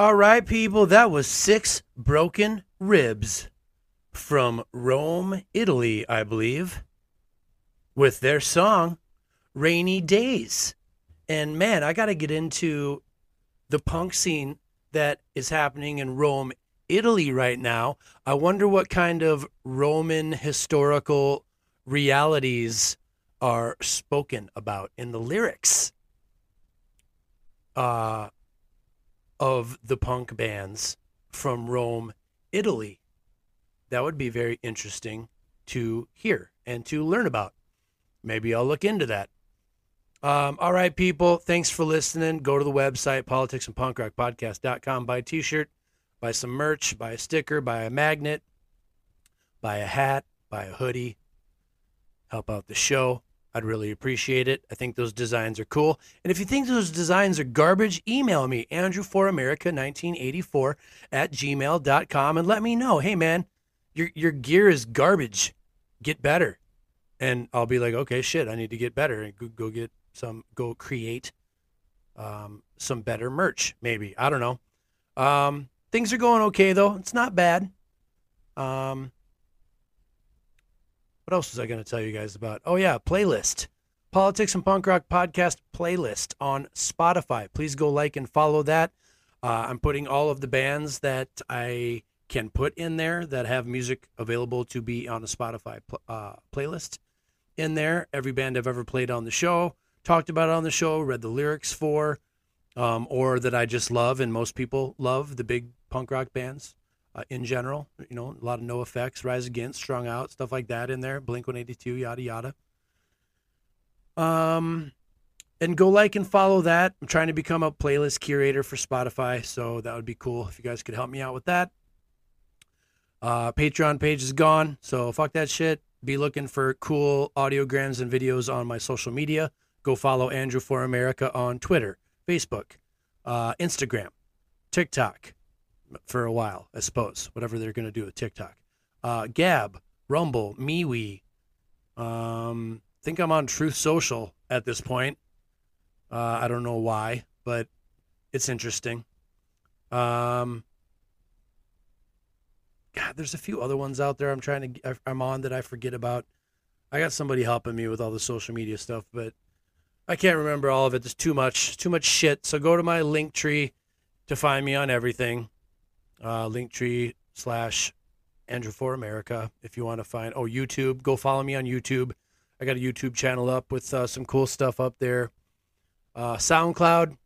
All right, people, that was Six Broken Ribs from Rome, Italy, I believe, with their song, Rainy Days. And man, I got to get into the punk scene that is happening in Rome, Italy right now. I wonder what kind of Roman historical realities are spoken about in the lyrics. uh, of the punk bands from Rome, Italy. That would be very interesting to hear and to learn about. Maybe I'll look into that. Um, all right, people, thanks for listening. Go to the website, politics and punk rock podcast dot com. Buy a t-shirt, buy some merch, buy a sticker, buy a magnet, buy a hat, buy a hoodie. Help out the show. I'd really appreciate it. I think those designs are cool. And if you think those designs are garbage, email me, andrew for america nineteen eighty-four at gmail dot com, and let me know, hey, man, your your gear is garbage. Get better. And I'll be like, okay, shit, I need to get better. And go, go get some, go create um, some better merch, maybe. I don't know. Um, things are going okay, though. It's not bad. Um, what else was I going to tell you guys about? Oh, yeah, playlist. Politics and Punk Rock Podcast playlist on Spotify. Please go like and follow that. Uh, I'm putting all of the bands that I can put in there that have music available to be on a Spotify pl- uh, playlist. In there, every band I've ever played on the show, talked about on the show, read the lyrics for, um, or that I just love, and most people love the big punk rock bands uh, in general. You know, a lot of NoFX, Rise Against, Strung Out, stuff like that in there, Blink one eighty-two, yada, yada. Um, and go like and follow that. I'm trying to become a playlist curator for Spotify, so that would be cool if you guys could help me out with that. Uh, Patreon page is gone, so fuck that shit. Be looking for cool audiograms and videos on my social media. Go follow Andrew for America on Twitter, Facebook, uh, Instagram, TikTok for a while, I suppose. Whatever they're going to do with TikTok. Uh, Gab, Rumble, MeWe. Um, I think I'm on Truth Social at this point. Uh, I don't know why, but it's interesting. Um... God, there's a few other ones out there I'm trying to, I'm on that I forget about. I got somebody helping me with all the social media stuff, but I can't remember all of it. There's too much, too much shit. So go to my Linktree to find me on everything. Uh, Linktree slash Andrew for America. If you want to find, oh, YouTube, go follow me on YouTube. I got a YouTube channel up with uh, some cool stuff up there. Uh, SoundCloud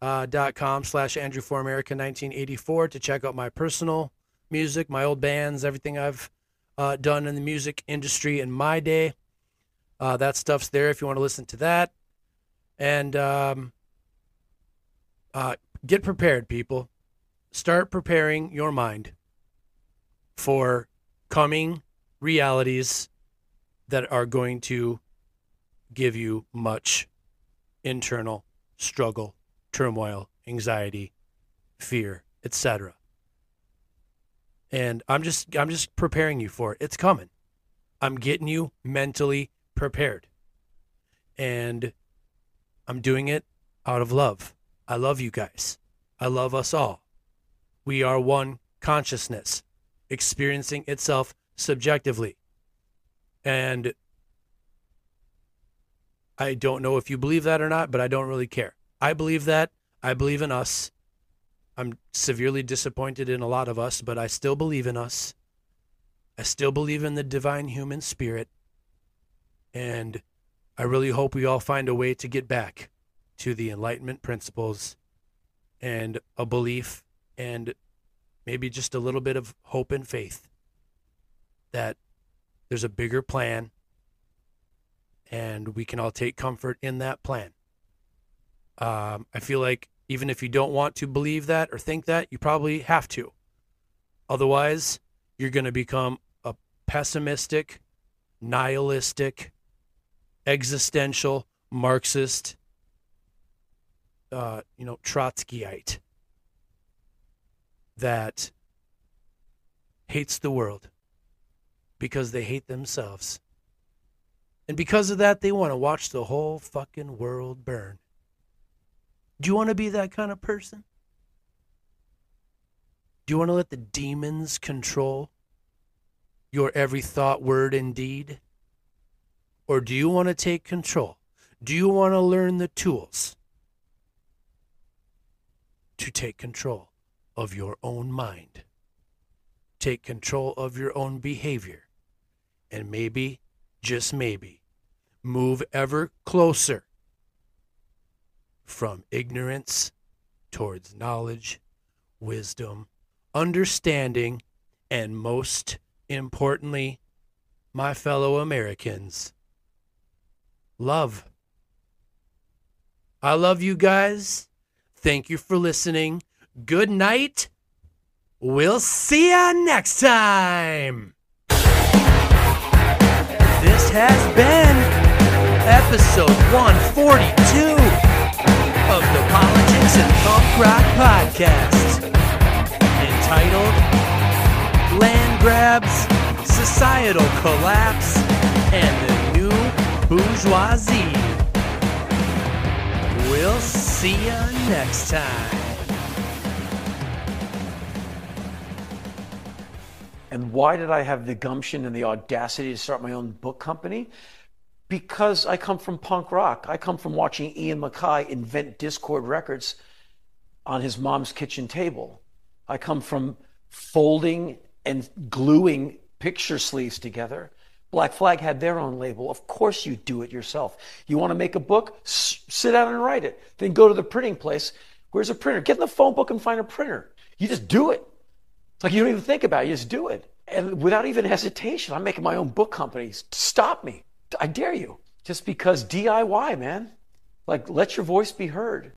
dot com uh, slash Andrew for America nineteen eighty-four to check out my personal music, my old bands, everything I've uh, done in the music industry in my day. Uh, that stuff's there if you want to listen to that. And um, uh, get prepared, people. Start preparing your mind for coming realities that are going to give you much internal struggle, turmoil, anxiety, fear, et cetera. And I'm just I'm just preparing you for it. It's coming. I'm getting you mentally prepared. And I'm doing it out of love. I love you guys. I love us all. We are one consciousness experiencing itself subjectively. And I don't know if you believe that or not, but I don't really care. I believe that. I believe in us. I'm severely disappointed in a lot of us, but I still believe in us. I still believe in the divine human spirit. And I really hope we all find a way to get back to the Enlightenment principles and a belief and maybe just a little bit of hope and faith that there's a bigger plan and we can all take comfort in that plan. Um, I feel like even if you don't want to believe that or think that, you probably have to. Otherwise, you're going to become a pessimistic, nihilistic, existential, Marxist, uh, you know, Trotskyite that hates the world because they hate themselves. And because of that, they want to watch the whole fucking world burn. Do you want to be that kind of person? Do you want to let the demons control your every thought, word, and deed? Or do you want to take control? Do you want to learn the tools to take control of your own mind? Take control of your own behavior. And maybe, just maybe, move ever closer from ignorance towards knowledge, wisdom, understanding, and most importantly, my fellow Americans, love. I love you guys. Thank you for listening. Good night. We'll see you next time. This has been episode one forty-two of the Politics and Punk Rock Podcast, entitled Land Grabs, Societal Collapse, and the New Bourgeoisie. We'll see you next time. And why did I have the gumption and the audacity to start my own book company? Because I come from punk rock. I come from watching Ian MacKaye invent Discord records on his mom's kitchen table. I come from folding and gluing picture sleeves together. Black Flag had their own label. Of course you do it yourself. You want to make a book? S- sit down and write it. Then go to the printing place. Where's a printer? Get in the phone book and find a printer. You just do it. It's like you don't even think about it. You just do it. And without even hesitation, I'm making my own book company. Stop me. I dare you. Just because D I Y, man. Like, let your voice be heard.